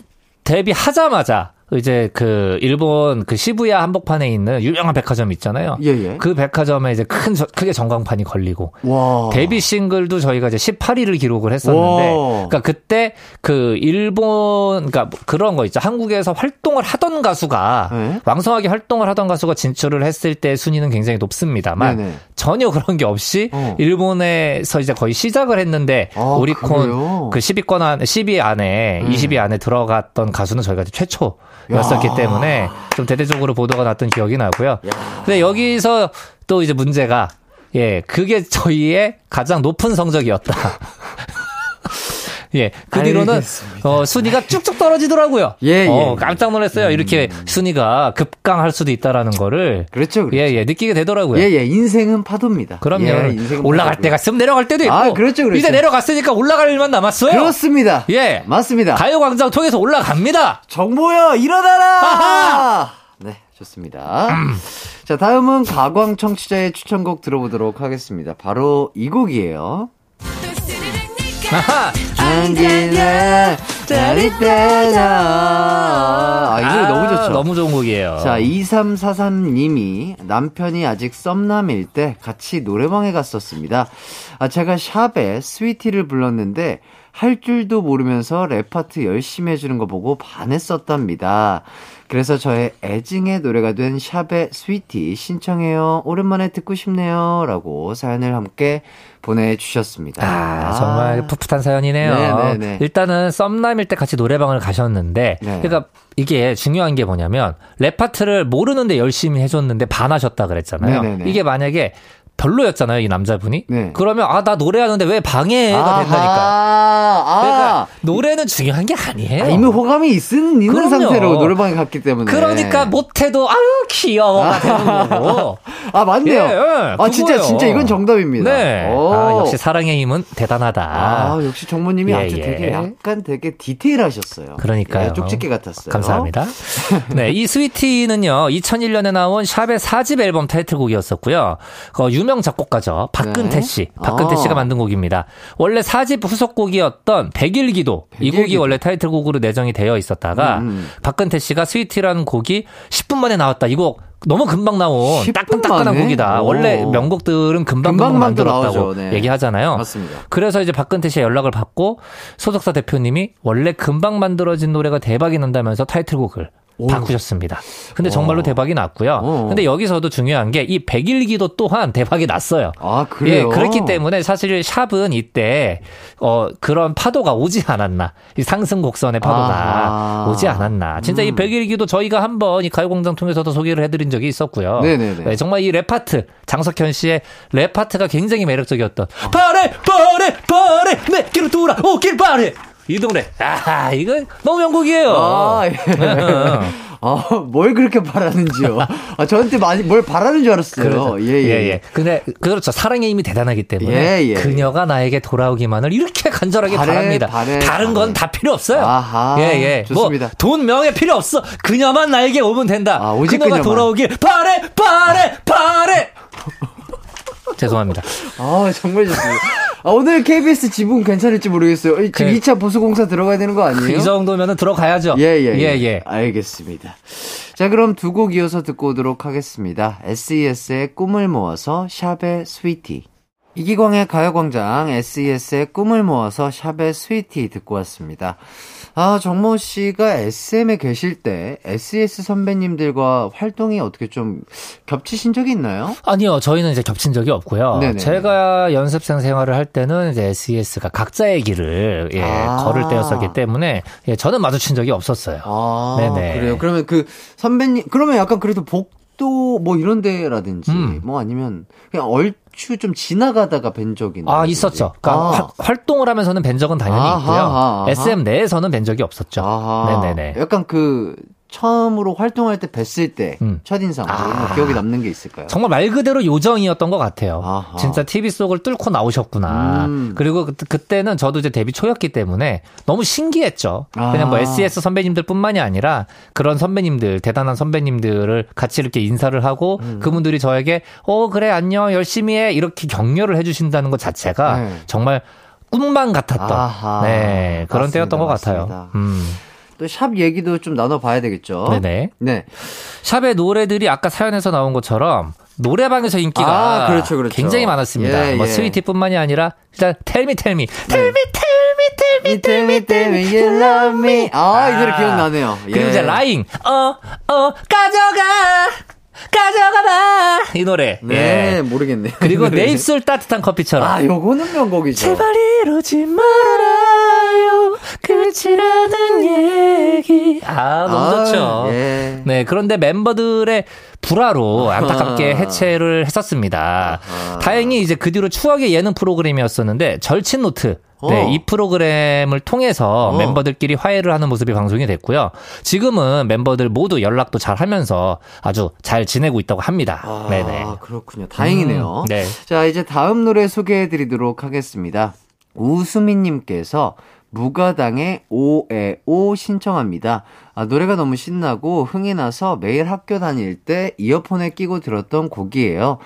데뷔하자마자 이제 그 일본 그 시부야 한복판에 있는 유명한 백화점 있잖아요. 예예. 그 백화점에 이제 큰 크게 전광판이 걸리고 와. 데뷔 싱글도 저희가 이제 십팔위를 기록을 했었는데, 와. 그러니까 그때 그 일본 그러니까 그런 거 있죠. 한국에서 활동을 하던 가수가 네? 왕성하게 활동을 하던 가수가 진출을 했을 때 순위는 굉장히 높습니다만 네네. 전혀 그런 게 없이 어. 일본에서 이제 거의 시작을 했는데 아, 오리콘 그래요? 그 십위권 안 십위 안에 음. 이십위 안에 들어갔던 가수는 저희가 최초. 였었기 야. 때문에 좀 대대적으로 보도가 났던 기억이 나고요. 야. 근데 여기서 또 이제 문제가 예 그게 저희의 가장 높은 성적이었다. 예, 그 뒤로는 어, 순위가 쭉쭉 떨어지더라고요. 예, 예. 어, 깜짝 놀랐어요. 음. 이렇게 순위가 급강할 수도 있다라는 거를 그렇죠, 그렇죠. 예, 예, 느끼게 되더라고요. 예, 예, 인생은 파도입니다. 그럼요. 예, 인생은 올라갈 파도고요. 때가 있으면 내려갈 때도 있고. 아, 그렇죠, 그렇죠. 이제 내려갔으니까 올라갈 일만 남았어요. 그렇습니다. 예, 맞습니다. 가요광장 통해서 올라갑니다. 정모여 일어나라. 네, 좋습니다. 음. 자, 다음은 가광 청취자의 추천곡 들어보도록 하겠습니다. 바로 이 곡이에요. 아하. 언제나 자리 빼자. 아, 이 노래 아, 너무 좋죠. 너무 좋은 곡이에요. 자, 이삼사삼님이 남편이 아직 썸남일 때 같이 노래방에 갔었습니다. 아, 제가 샵에 스위티를 불렀는데 할 줄도 모르면서 랩파트 열심히 해주는 거 보고 반했었답니다. 그래서 저의 애증의 노래가 된 샵의 스위티 신청해요. 오랜만에 듣고 싶네요. 라고 사연을 함께 보내주셨습니다. 아, 정말 풋풋한 사연이네요. 네네네. 일단은 썸남일 때 같이 노래방을 가셨는데 네. 그러니까 이게 중요한 게 뭐냐면 랩 파트를 모르는데 열심히 해줬는데 반하셨다 그랬잖아요. 네네네. 이게 만약에 별로였잖아요, 이 남자분이. 네. 그러면 아, 나 노래하는데 왜 방해가 아하, 된다니까. 아, 그러니까 노래는 중요한 게 아니에요. 아, 이미 호감이 있은 있는 그럼요. 상태로 노래방에 갔기 때문에. 그러니까 못해도 아유 귀여워가 되는 거고. 아 맞네요. 예, 예, 아 진짜 진짜 이건 정답입니다. 네. 아, 역시 사랑의 힘은 대단하다. 아 역시 정모님이 예, 아주 예. 되게 약간 되게 디테일하셨어요. 그러니까요. 예, 쪽집게 같았어요. 감사합니다. 네, 이 스위티는요 이천일 년에 나온 샵의 사 집 앨범 타이틀곡이었었고요. 어, 유명 작곡가죠. 박근태 씨. 박근태 씨가 만든 곡입니다. 원래 사 집 후속곡이었던 백일기도. 백일기도. 이 곡이 원래 타이틀곡으로 내정이 되어 있었다가 음. 박근태 씨가 스위티라는 곡이 십 분 만에 나왔다. 이 곡 너무 금방 나온 따끈따끈한 곡이다. 오. 원래 명곡들은 금방 금방 만들었다고 네. 얘기하잖아요. 맞습니다. 그래서 이제 박근태 씨의 연락을 받고 소속사 대표님이 원래 금방 만들어진 노래가 대박이 난다면서 타이틀곡을 오. 바꾸셨습니다. 근데 정말로 오. 대박이 났고요. 오. 근데 여기서도 중요한 게 이 백일기도 또한 대박이 났어요. 아, 그래요? 예, 그렇기 때문에 사실 샵은 이때 어, 그런 파도가 오지 않았나. 이 상승 곡선의 파도가 아. 오지 않았나. 진짜 음. 이 백일기도 저희가 한번 이 가요광장 통해서도 소개를 해드린 적이 있었고요. 네네네. 네, 정말 이 랩파트, 장석현 씨의 랩파트가 굉장히 매력적이었던 어. 바래, 바래, 바래, 내게로 돌아오길 바래. 이 노래, 아, 이건 너무 명곡이에요. 아, 예. 아, 뭘 그렇게 바라는지요. 아, 저한테 많이 뭘 바라는 줄 알았어요. 그렇죠. 예, 예. 예, 예. 근데, 그렇죠. 사랑의 힘이 대단하기 때문에. 예, 예. 그녀가 나에게 돌아오기만을 이렇게 간절하게 바래, 바랍니다. 바래, 다른 건 다 필요 없어요. 아하. 예, 예. 좋습니다. 뭐, 돈, 명예 필요 없어. 그녀만 나에게 오면 된다. 아, 오직 그녀가 그녀만. 돌아오길 바래, 바래, 바래! 죄송합니다. 아, 정말 죄송해요. 아, 오늘 케이비에스 지분 괜찮을지 모르겠어요. 지금 네. 이 차 보수공사 들어가야 되는 거 아니에요? 이 정도면은 들어가야죠. 예, 예, 예. 예, 예. 알겠습니다. 자, 그럼 두 곡 이어서 듣고 오도록 하겠습니다. 에스이에스의 꿈을 모아서 샵의 스위티. 이기광의 가요광장 에스이에스의 꿈을 모아서 샵의 스위티 듣고 왔습니다. 아, 정모 씨가 에스엠에 계실 때 에스이에스 선배님들과 활동이 어떻게 좀 겹치신 적이 있나요? 아니요, 저희는 이제 겹친 적이 없고요. 네네. 제가 연습생 생활을 할 때는 이제 에스이에스가 각자의 길을 예, 아. 걸을 때였었기 때문에 예, 저는 마주친 적이 없었어요. 아, 네네. 그래요. 그러면 그 선배님, 그러면 약간 그래도 복도 뭐 이런 데라든지 음. 뭐 아니면 그냥 얼 추 좀 지나가다가 뵌 적이 있나요? 아, 있었죠. 그러니까 아. 화, 활동을 하면서는 뵌 적은 당연히 아하, 있고요. 아하. 에스엠 내에서는 뵌 적이 없었죠. 아하. 네네네. 약간 그 처음으로 활동할 때 뵀을 때 음. 첫인상 아. 기억에 남는 게 있을까요? 정말 말 그대로 요정이었던 것 같아요. 아하. 진짜 티비 속을 뚫고 나오셨구나. 음. 그리고 그, 그때는 저도 이제 데뷔 초였기 때문에 너무 신기했죠. 아. 그냥 뭐 에스이에스 선배님들뿐만이 아니라 그런 선배님들, 대단한 선배님들을 같이 이렇게 인사를 하고 음. 그분들이 저에게 어 그래 안녕 열심히 해 이렇게 격려를 해주신다는 것 자체가 네. 정말 꿈만 같았던 네, 그런 맞습니다, 때였던 것 맞습니다. 같아요. 음. 또 샵 얘기도 좀 나눠봐야 되겠죠. 네네. 네. 샵의 노래들이 아까 사연에서 나온 것처럼 노래방에서 인기가 아, 그렇죠, 그렇죠. 굉장히 많았습니다. 예, 예. 뭐 스위티뿐만이 아니라 일단 텔미 텔미 텔미 텔미 텔미 텔미 텔미 you love me 아, 이 노래 기억나네요. 예. 그리고 이제 라잉 어어 어, 가져가 가져가봐 이 노래 네 예. 모르겠네. 그리고 내 입술 따뜻한 커피처럼 아 요거는 명곡이죠. 제발 이러지 말아요 끝이라는 얘기 아 너무 아, 좋죠. 예. 네 그런데 멤버들의 불화로 안타깝게 해체를 했었습니다. 아하. 다행히 이제 그 뒤로 추억의 예능 프로그램이었었는데 절친 노트 네, 이 프로그램을 통해서 어. 멤버들끼리 화해를 하는 모습이 방송이 됐고요. 지금은 멤버들 모두 연락도 잘 하면서 아주 잘 지내고 있다고 합니다. 아, 네네. 그렇군요. 다행이네요. 음, 네. 자, 이제 다음 노래 소개해드리도록 하겠습니다. 우수민님께서 무가당의 오에오 신청합니다. 아, 노래가 너무 신나고 흥이 나서 매일 학교 다닐 때 이어폰에 끼고 들었던 곡이에요.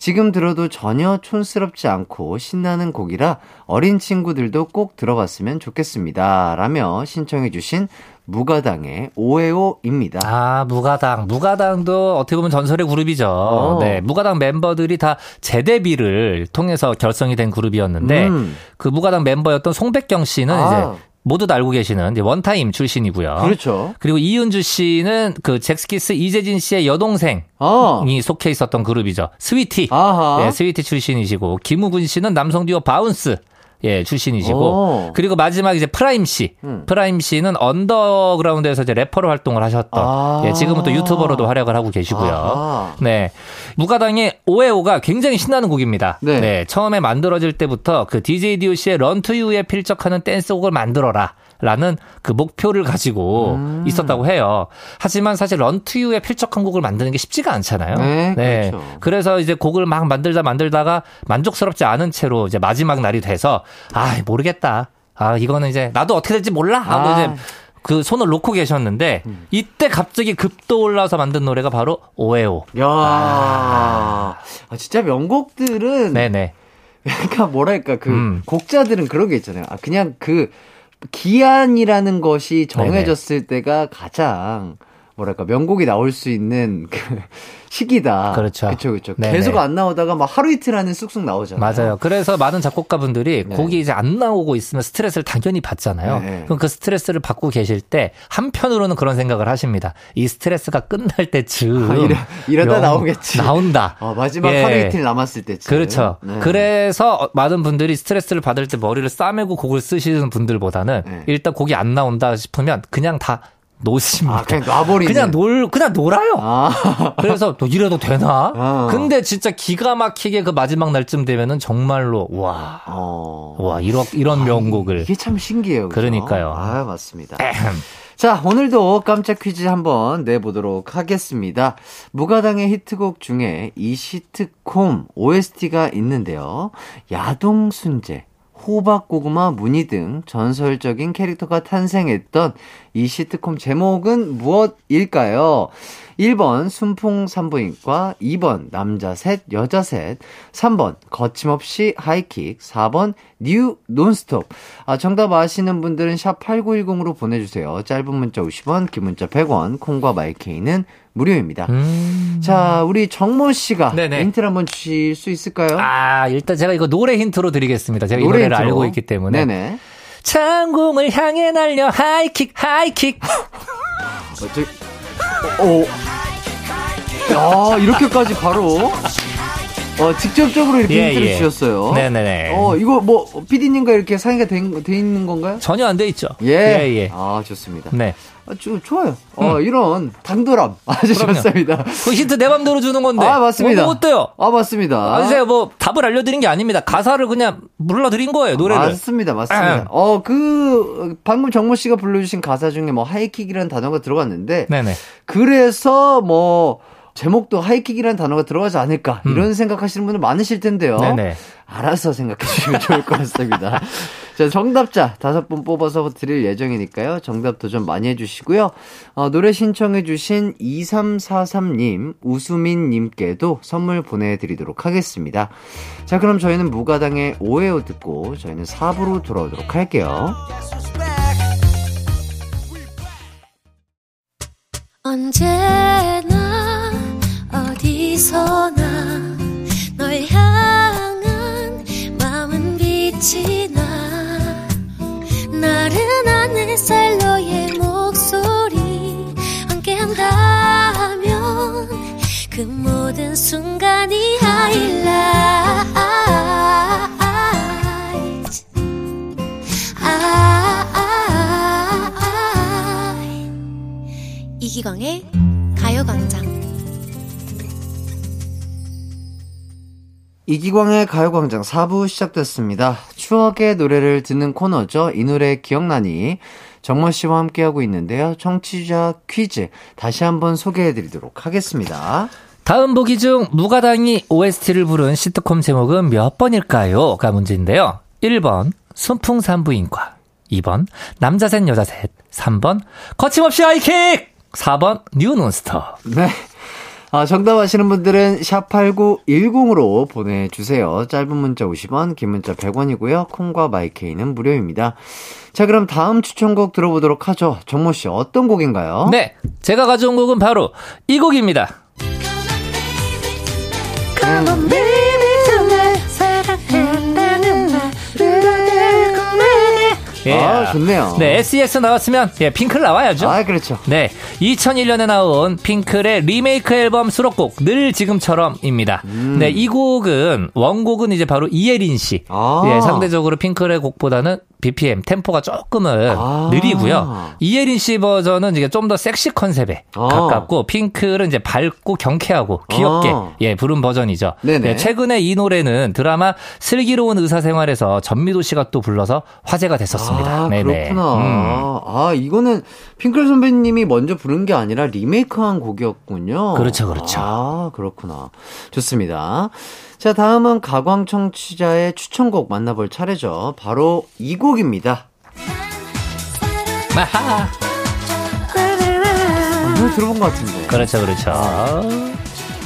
지금 들어도 전혀 촌스럽지 않고 신나는 곡이라 어린 친구들도 꼭 들어봤으면 좋겠습니다. 라며 신청해 주신 무가당의 오에오입니다. 아, 무가당. 무가당도 어떻게 보면 전설의 그룹이죠. 어. 네, 무가당 멤버들이 다 재데뷔를 통해서 결성이 된 그룹이었는데 음. 그 무가당 멤버였던 송백경 씨는 아. 이제 모두 다 알고 계시는 이제 원타임 출신이고요. 그렇죠. 그리고 이은주 씨는 그 잭스키스 이재진 씨의 여동생이 아. 속해 있었던 그룹이죠. 스위티. 아하. 네, 스위티 출신이시고 김우근 씨는 남성 듀오 바운스. 예, 출신이시고. 오. 그리고 마지막 이제 프라임 씨. 음. 프라임 씨는 언더그라운드에서 이제 래퍼로 활동을 하셨던. 아. 예, 지금은 또 유튜버로도 활약을 하고 계시고요. 아. 네. 무가당의 오에오가 굉장히 신나는 곡입니다. 네. 네. 처음에 만들어질 때부터 그 디제이 디오씨의 런 투 유에 필적하는 댄스곡을 만들어라. 라는 그 목표를 가지고 음. 있었다고 해요. 하지만 사실 런투유에 필적한 곡을 만드는 게 쉽지가 않잖아요. 네, 네. 그렇죠. 그래서 이제 곡을 막 만들다 만들다가 만족스럽지 않은 채로 이제 마지막 날이 돼서 아 모르겠다. 아 이거는 이제 나도 어떻게 될지 몰라. 하고 아. 이제 그 손을 놓고 계셨는데 음. 이때 갑자기 급떠올라서 만든 노래가 바로 오에오. 야, 아. 아, 진짜 명곡들은 네네. 그러니까 뭐랄까 그 음. 곡자들은 그런 게 있잖아요. 아 그냥 그 기한이라는 것이 정해졌을 네네. 때가 가장 뭐랄까 명곡이 나올 수 있는 그 시기다. 그렇죠. 그렇죠, 그렇죠. 계속 안 나오다가 막 하루 이틀 안에 쑥쑥 나오잖아요. 맞아요. 그래서 많은 작곡가분들이 네. 곡이 이제 안 나오고 있으면 스트레스를 당연히 받잖아요. 네. 그럼 그 스트레스를 받고 계실 때 한편으로는 그런 생각을 하십니다. 이 스트레스가 끝날 때쯤 아, 이러, 이러다 명, 나오겠지. 나온다. 어, 마지막 예. 하루 이틀 남았을 때쯤. 그렇죠. 네. 그래서 많은 분들이 스트레스를 받을 때 머리를 싸매고 곡을 쓰시는 분들보다는 네. 일단 곡이 안 나온다 싶으면 그냥 다 놓습니다. 아, 그냥 놔버리네. 그냥 놀, 그냥 놀아요. 아. 그래서 또 이래도 되나? 아. 근데 진짜 기가 막히게 그 마지막 날쯤 되면은 정말로, 와. 어. 와, 이런, 이런 명곡을. 아, 이게 참 신기해요. 그죠? 그러니까요. 아, 맞습니다. 에헴. 자, 오늘도 깜짝 퀴즈 한번 내보도록 하겠습니다. 무가당의 히트곡 중에 이 시트콤 오에스티가 있는데요. 야동순재. 호박고구마 무늬 등 전설적인 캐릭터가 탄생했던 이 시트콤 제목은 무엇일까요? 일 번 순풍산부인과, 이 번 남자 셋 여자 셋, 삼 번 거침없이 하이킥, 사 번 뉴 논스톱. 아, 정답 아시는 분들은 샵 팔구일공으로 보내주세요. 짧은 문자 오십 원, 긴 문자 백 원, 콩과 마이케이는 무료입니다. 음... 자, 우리 정모 씨가 네네. 힌트를 한번 주실 수 있을까요? 아, 일단 제가 이거 노래 힌트로 드리겠습니다. 제가 노래 이 노래를 힌트로? 알고 있기 때문에. 네네. 창공을 향해 날려 하이킥 하이킥. 어째? 오. 야, 이렇게까지 바로. 어, 직접적으로 이렇게 예, 힌트를 예. 주셨어요. 네네네. 어, 이거 뭐, 피디님과 이렇게 상의가 돼, 돼 있는 건가요? 전혀 안 돼 있죠. 예. 예, 예. 아, 좋습니다. 네. 아, 주, 좋아요. 음. 어, 이런 당돌함. 아주 그럼요. 좋습니다. 그 힌트 내 맘대로 주는 건데. 아, 맞습니다. 뭐, 어때요? 아, 맞습니다. 아, 제가 뭐, 답을 알려드린 게 아닙니다. 가사를 그냥 불러드린 거예요, 노래를. 아, 맞습니다, 맞습니다. 아, 어, 그, 방금 정모 씨가 불러주신 가사 중에 뭐, 하이킥이라는 단어가 들어갔는데. 네네. 그래서 뭐, 제목도 하이킥이라는 단어가 들어가지 않을까 이런 음. 생각하시는 분들 많으실 텐데요. 네네. 알아서 생각해 주시면 좋을 것 같습니다. 자, 정답자 다섯 분 뽑아서 드릴 예정이니까요. 정답도 좀 많이 해주시고요. 어, 노래 신청해 주신 이삼사삼 님, 우수민님께도 선물 보내드리도록 하겠습니다. 자, 그럼 저희는 무가당의 오에오 듣고 저희는 사 부로 돌아오도록 할게요. 언제나 어디서나 널 향한 마음은 빛이 나. 나른한 햇살 너의 목소리 함께한다면 그 모든 순간이 하이라이트. 이기광의 가요광장. 이기광의 가요광장 사 부 시작됐습니다. 추억의 노래를 듣는 코너죠. 이 노래 기억나니? 정모 씨와 함께하고 있는데요. 청취자 퀴즈 다시 한번 소개해드리도록 하겠습니다. 다음 보기 중 무가당이 오에스티를 부른 시트콤 제목은 몇 번일까요? 가 문제인데요. 일 번 순풍산부인과, 이 번 남자 셋 여자 셋, 삼 번 거침없이 하이킥, 사 번 뉴 논스톱. 네. 아, 정답하시는 분들은 샵팔구일공으로 보내주세요. 짧은 문자 오십 원, 긴 문자 백 원이고요. 콩과 마이케이는 무료입니다. 자, 그럼 다음 추천곡 들어보도록 하죠. 정모 씨, 어떤 곡인가요? 네, 제가 가져온 곡은 바로 이 곡입니다. Come on, baby, tonight. 사랑한다는 말을 알고 말해. 예. 아, 좋네요. 네, 에스 이 에스 나왔으면, 예, 핑클 나와야죠. 아, 그렇죠. 네, 이천일 년에 나온 핑클의 리메이크 앨범 수록곡, 늘 지금처럼입니다. 음. 네, 이 곡은, 원곡은 이제 바로 이혜린 씨. 아. 예, 상대적으로 핑클의 곡보다는 비피엠, 템포가 조금은 아~ 느리고요. 이혜린 씨 버전은 이게 좀 더 섹시 컨셉에 아~ 가깝고, 핑클은 이제 밝고 경쾌하고 귀엽게 아~ 예 부른 버전이죠. 네, 최근에 이 노래는 드라마 슬기로운 의사생활에서 전미도 씨가 또 불러서 화제가 됐었습니다. 아, 그렇구나. 음. 아, 이거는 핑클 선배님이 먼저 부른 게 아니라 리메이크한 곡이었군요. 그렇죠, 그렇죠. 아, 그렇구나. 좋습니다. 자, 다음은 가광 청취자의 추천곡 만나볼 차례죠. 바로 이 곡입니다. 아하. 오늘 들어본 것 같은데. 그렇죠, 그렇죠.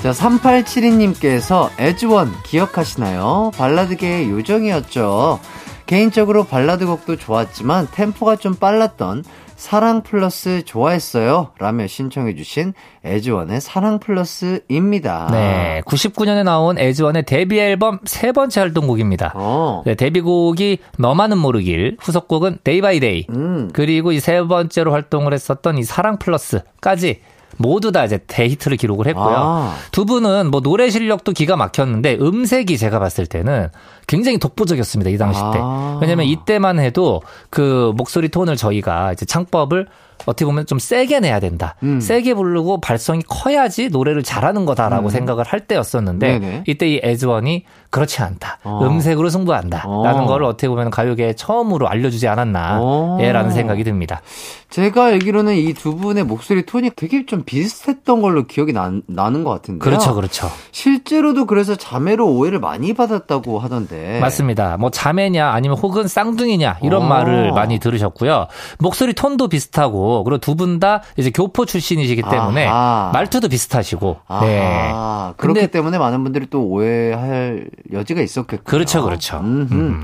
자, 삼팔칠이 님께서 에즈원 기억하시나요? 발라드계의 요정이었죠. 개인적으로 발라드 곡도 좋았지만 템포가 좀 빨랐던 사랑 플러스 좋아했어요 라며 신청해 주신 에즈원의 사랑 플러스입니다. 네, 구십구 년에 나온 에즈원의 데뷔 앨범 세 번째 활동곡입니다. 어. 네, 데뷔곡이 너만은 모르길, 후속곡은 데이 바이 데이, 음. 그리고 이 세 번째로 활동을 했었던 이 사랑 플러스까지 모두 다 이제 대히트를 기록을 했고요. 아. 두 분은 뭐 노래 실력도 기가 막혔는데 음색이 제가 봤을 때는 굉장히 독보적이었습니다. 이 당시 때. 아. 왜냐면 이때만 해도 그 목소리 톤을 저희가 이제 창법을 어떻게 보면 좀 세게 내야 된다. 음. 세게 부르고 발성이 커야지 노래를 잘하는 거다라고 음. 생각을 할 때였었는데 네네. 이때 이 에즈원이 그렇지 않다. 어. 음색으로 승부한다. 어. 라는 걸 어떻게 보면 가요계에 처음으로 알려주지 않았나 어. 예, 라는 생각이 듭니다. 제가 알기로는 이 두 분의 목소리 톤이 되게 좀 비슷했던 걸로 기억이 나, 나는 것 같은데요. 그렇죠, 그렇죠. 실제로도 그래서 자매로 오해를 많이 받았다고 하던데. 맞습니다. 뭐 자매냐 아니면 혹은 쌍둥이냐 이런 어. 말을 많이 들으셨고요. 목소리 톤도 비슷하고 그리고 두 분 다 이제 교포 출신이시기 때문에 아하. 말투도 비슷하시고 아하. 네. 그렇기 때문에 많은 분들이 또 오해할 여지가 있었겠군요. 그렇죠, 그렇죠. 음.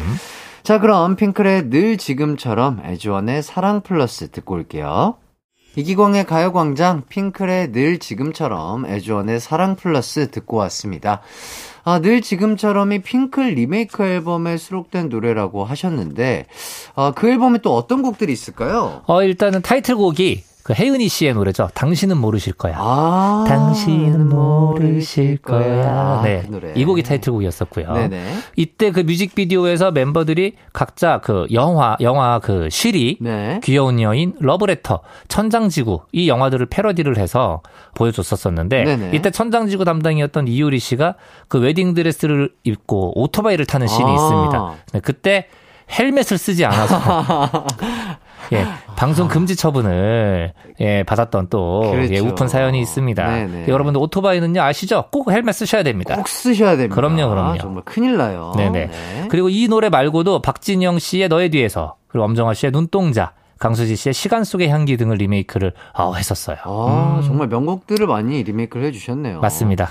자, 그럼 핑클의 늘 지금처럼, 에즈원의 사랑 플러스 듣고 올게요. 이기광의 가요광장, 핑클의 늘 지금처럼, 에즈원의 사랑 플러스 듣고 왔습니다. 아, 늘 지금처럼이 핑클 리메이크 앨범에 수록된 노래라고 하셨는데, 아, 그 앨범에 또 어떤 곡들이 있을까요? 어, 일단은 타이틀곡이 그 혜은이 씨의 노래죠. 당신은 모르실 거야. 아, 당신은 모르실 거야. 네, 그 노래. 이 곡이 타이틀곡이었었고요. 네네. 이때 그 뮤직비디오에서 멤버들이 각자 그 영화, 영화 그 쉬리, 네. 귀여운 여인, 러브레터, 천장지구 이 영화들을 패러디를 해서 보여줬었었는데 네네. 이때 천장지구 담당이었던 이효리 씨가 그 웨딩드레스를 입고 오토바이를 타는 씬이 아. 있습니다. 네, 그때 헬멧을 쓰지 않아서 예, 방송 금지 처분을 예, 받았던 또 그렇죠. 예, 우픈 사연이 있습니다. 네네. 여러분들 오토바이는요 아시죠? 꼭 헬멧 쓰셔야 됩니다. 꼭 쓰셔야 됩니다. 그럼요, 그럼요. 아, 정말 큰일 나요. 네네. 네. 그리고 이 노래 말고도 박진영 씨의 너의 뒤에서, 그리고 엄정화 씨의 눈동자, 강수지 씨의 시간 속의 향기 등을 리메이크를 아, 했었어요. 아, 음. 정말 명곡들을 많이 리메이크를 해주셨네요. 맞습니다.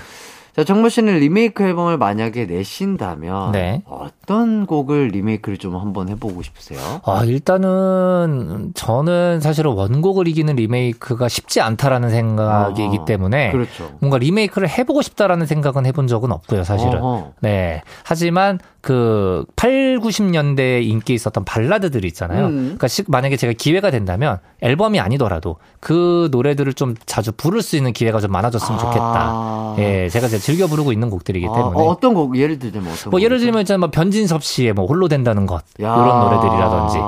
자, 정모 씨는 리메이크 앨범을 만약에 내신다면 네. 어떤 곡을 리메이크를 좀 한번 해보고 싶으세요? 아, 일단은 저는 사실은 원곡을 이기는 리메이크가 쉽지 않다라는 생각이기 아, 때문에 그렇죠. 뭔가 리메이크를 해보고 싶다라는 생각은 해본 적은 없고요, 사실은. 어허. 네. 하지만 그 팔, 구십 년대에 인기 있었던 발라드들이 있잖아요. 음. 그러니까 시, 만약에 제가 기회가 된다면 앨범이 아니더라도 그 노래들을 좀 자주 부를 수 있는 기회가 좀 많아졌으면 아. 좋겠다. 예, 제가 이제 즐겨 부르고 있는 곡들이기 때문에. 아, 어떤 곡 예를 들면 어떤? 뭐 예를 들면 있잖아요, 뭐 변진섭 씨의 뭐 홀로 된다는 것 야. 이런 노래들이라든지.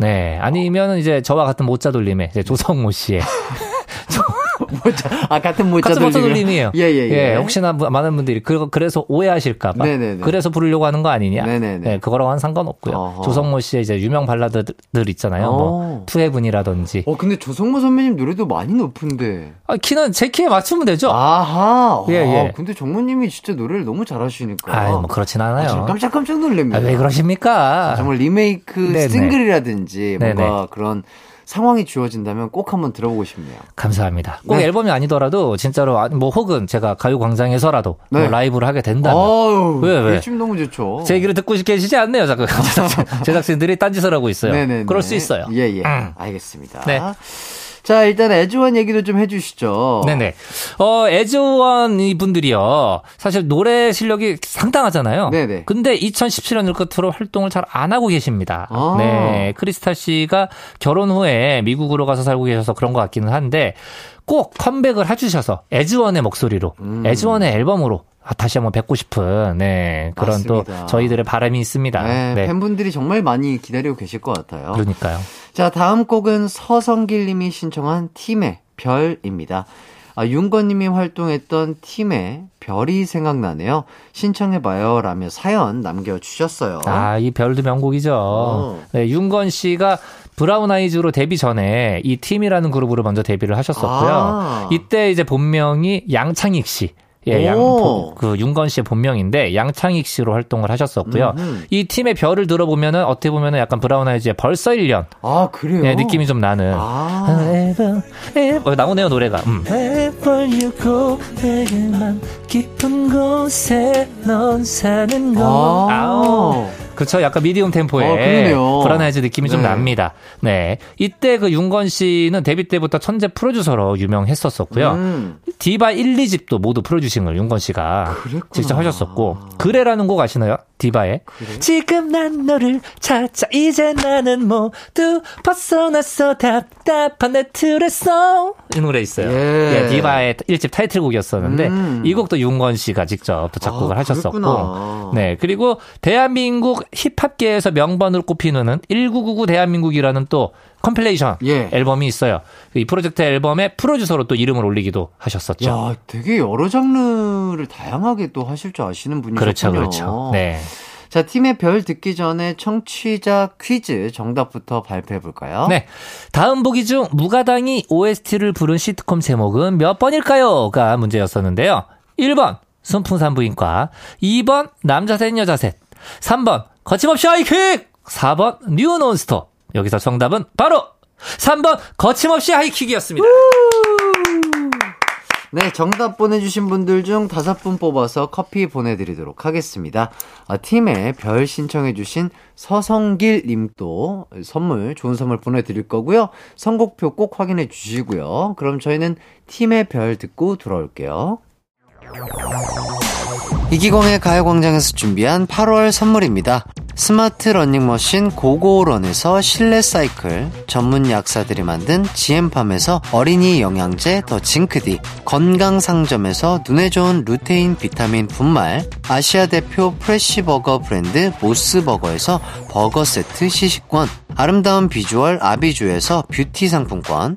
네, 아니면 이제 저와 같은 모짜 돌림의 이제 조성모 씨의. 모자, 아, 같은 모자 돌림이에요. 예, 예, 예. 예, 혹시나 많은 분들이 그, 그래서 오해하실까봐. 네네네. 그래서 부르려고 하는 거 아니냐. 네네네. 네, 그거랑은 상관없고요. 어허. 조성모 씨의 이제 유명 발라드들 있잖아요. 어. 뭐, 투해분이라든지. 어, 근데 조성모 선배님 노래도 많이 높은데. 아, 키는 제 키에 맞추면 되죠. 아하. 예, 예. 아, 근데 정모님이 진짜 노래를 너무 잘하시니까. 아, 뭐, 그렇진 않아요. 아, 깜짝깜짝 놀랍니다. 아, 왜 그러십니까? 아, 정말 리메이크 네네. 싱글이라든지 뭔가 네네. 그런 상황이 주어진다면 꼭 한번 들어보고 싶네요. 감사합니다. 꼭 네. 앨범이 아니더라도 진짜로 뭐 혹은 제가 가요광장에서라도 네. 뭐 라이브를 하게 된다면. 왜 왜? 요즘 너무 좋죠. 제 얘기를 듣고 싶게 해주지 않네요. 자꾸 제작진들이 딴짓을 하고 있어요. 네네네. 그럴 수 있어요. 예예. 예. 음. 알겠습니다. 네. 자, 일단 에즈원 얘기도 좀 해주시죠. 네네. 어, 에즈원 이분들이요. 사실 노래 실력이 상당하잖아요. 네네. 근데 이천십칠 년을 끝으로 활동을 잘 안 하고 계십니다. 아. 네. 크리스탈 씨가 결혼 후에 미국으로 가서 살고 계셔서 그런 것 같기는 한데 꼭 컴백을 해주셔서 에즈원의 목소리로, 음. 에즈원의 앨범으로 다시 한번 뵙고 싶은 네, 그런 맞습니다. 또 저희들의 바람이 있습니다. 네, 네. 팬분들이 정말 많이 기다리고 계실 것 같아요. 그러니까요. 자, 다음 곡은 서성길 님이 신청한 팀의 별입니다. 아, 윤건 님이 활동했던 팀의 별이 생각나네요. 신청해봐요 라며 사연 남겨주셨어요. 아, 이 별도 명곡이죠. 어. 네, 윤건 씨가 브라운 아이즈로 데뷔 전에 이 팀이라는 그룹으로 먼저 데뷔를 하셨었고요. 아. 이때 이제 본명이 양창익 씨. 예, 양, 그 윤건 씨의 본명인데 양창익 씨로 활동을 하셨었고요. 음흠. 이 팀의 별을 들어보면은 어떻게 보면은 약간 브라운 아이즈의 벌써 일 년. 아, 그래요? 예, 느낌이 좀 나는. 아. Ever, ever, 나오네요, 노래가. 음. Ever you go, 내게만 깊은 곳에 넌 사는 거. 아우. 그렇죠. 약간 미디움 템포에 아, 브라나이즈 느낌이 네. 좀 납니다. 네, 이때 그 윤건 씨는 데뷔 때부터 천재 프로듀서로 유명했었었고요. 음. 디바 일, 이 집도 모두 프로듀싱을 윤건 씨가 그랬구나. 직접 하셨었고 그래라는 곡 아시나요? 디바의 그래? 지금 난 너를 찾아 이제 나는 모두 벗어났어 답답한 내 틀에서 이 노래 있어요. 예. 예, 디바의 일 집 타이틀곡이었었는데 음. 이 곡도 윤건 씨가 직접 또 작곡을 아, 하셨었고 네, 그리고 대한민국 힙합계에서 명반으로 꼽히는 천구백구십구 대한민국이라는 또 컴필레이션 예. 앨범이 있어요. 이 프로젝트 앨범의 프로듀서로 또 이름을 올리기도 하셨었죠. 야, 되게 여러 장르를 다양하게 또 하실 줄 아시는 분이군요. 그렇죠, 그렇죠. 네. 자, 팀의 별 듣기 전에 청취자 퀴즈 정답부터 발표해 볼까요? 네. 다음 보기 중 무가당이 오에스티를 부른 시트콤 제목은 몇 번일까요?가 문제였었는데요. 일 번 순풍산부인과, 이 번 남자셋 여자셋, 삼 번 거침없이 하이킥, 사 번 뉴 논스톱. 여기서 정답은 바로 삼 번 거침없이 하이킥이었습니다. 네, 정답 보내주신 분들 중 다섯 분 뽑아서 커피 보내드리도록 하겠습니다. 아, 팀에 별 신청해주신 서성길 님도 선물, 좋은 선물 보내드릴 거고요. 선곡표 꼭 확인해 주시고요. 그럼 저희는 팀의 별 듣고 돌아올게요. 이기광의 가요광장에서 준비한 팔월 선물입니다. 스마트 러닝머신 고고런에서 실내 사이클, 전문 약사들이 만든 지엠팜에서 어린이 영양제 더 징크디, 건강상점에서 눈에 좋은 루테인 비타민 분말, 아시아 대표 프레시버거 브랜드 모스버거에서 버거 세트 시식권, 아름다운 비주얼 아비주에서 뷰티 상품권,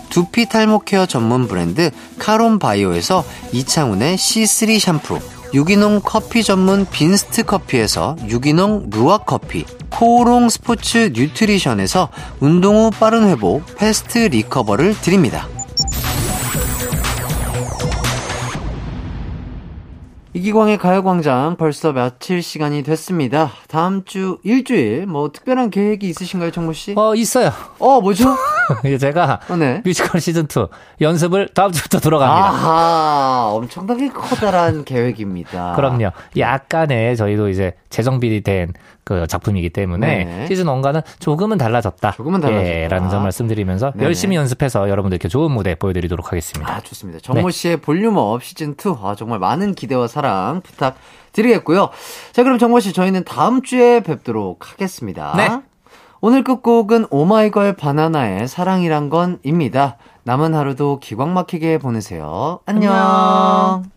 두피 탈모케어 전문 브랜드 카론바이오에서 이창훈의 씨쓰리 샴푸, 유기농 커피 전문 빈스트 커피에서 유기농 루아 커피, 코오롱 스포츠 뉴트리션에서 운동 후 빠른 회복, 패스트 리커버를 드립니다. 이기광의 가요광장 벌써 며칠 시간이 됐습니다. 다음 주 일주일 뭐 특별한 계획이 있으신가요, 정모 씨? 어 있어요. 어 뭐죠? 제가 어, 네. 뮤지컬 시즌 이 연습을 다음 주부터 들어갑니다. 아하, 엄청나게 커다란 계획입니다. 그럼요. 약간의 저희도 이제 재정비리 된 그 작품이기 때문에 네네. 시즌 일과는 조금은 달라졌다. 조금은 달라졌다라는 예, 점 말씀드리면서 네네. 열심히 연습해서 여러분들께 좋은 무대 보여드리도록 하겠습니다. 아 좋습니다. 정모 네. 씨의 볼륨업 시즌 이 아, 정말 많은 기대와 사랑 부탁드리겠고요. 자 그럼 정모 씨 저희는 다음 주에 뵙도록 하겠습니다. 네. 오늘 끝곡은 오마이걸 바나나의 사랑이란 건입니다. 남은 하루도 기광 막히게 보내세요. 안녕. 안녕.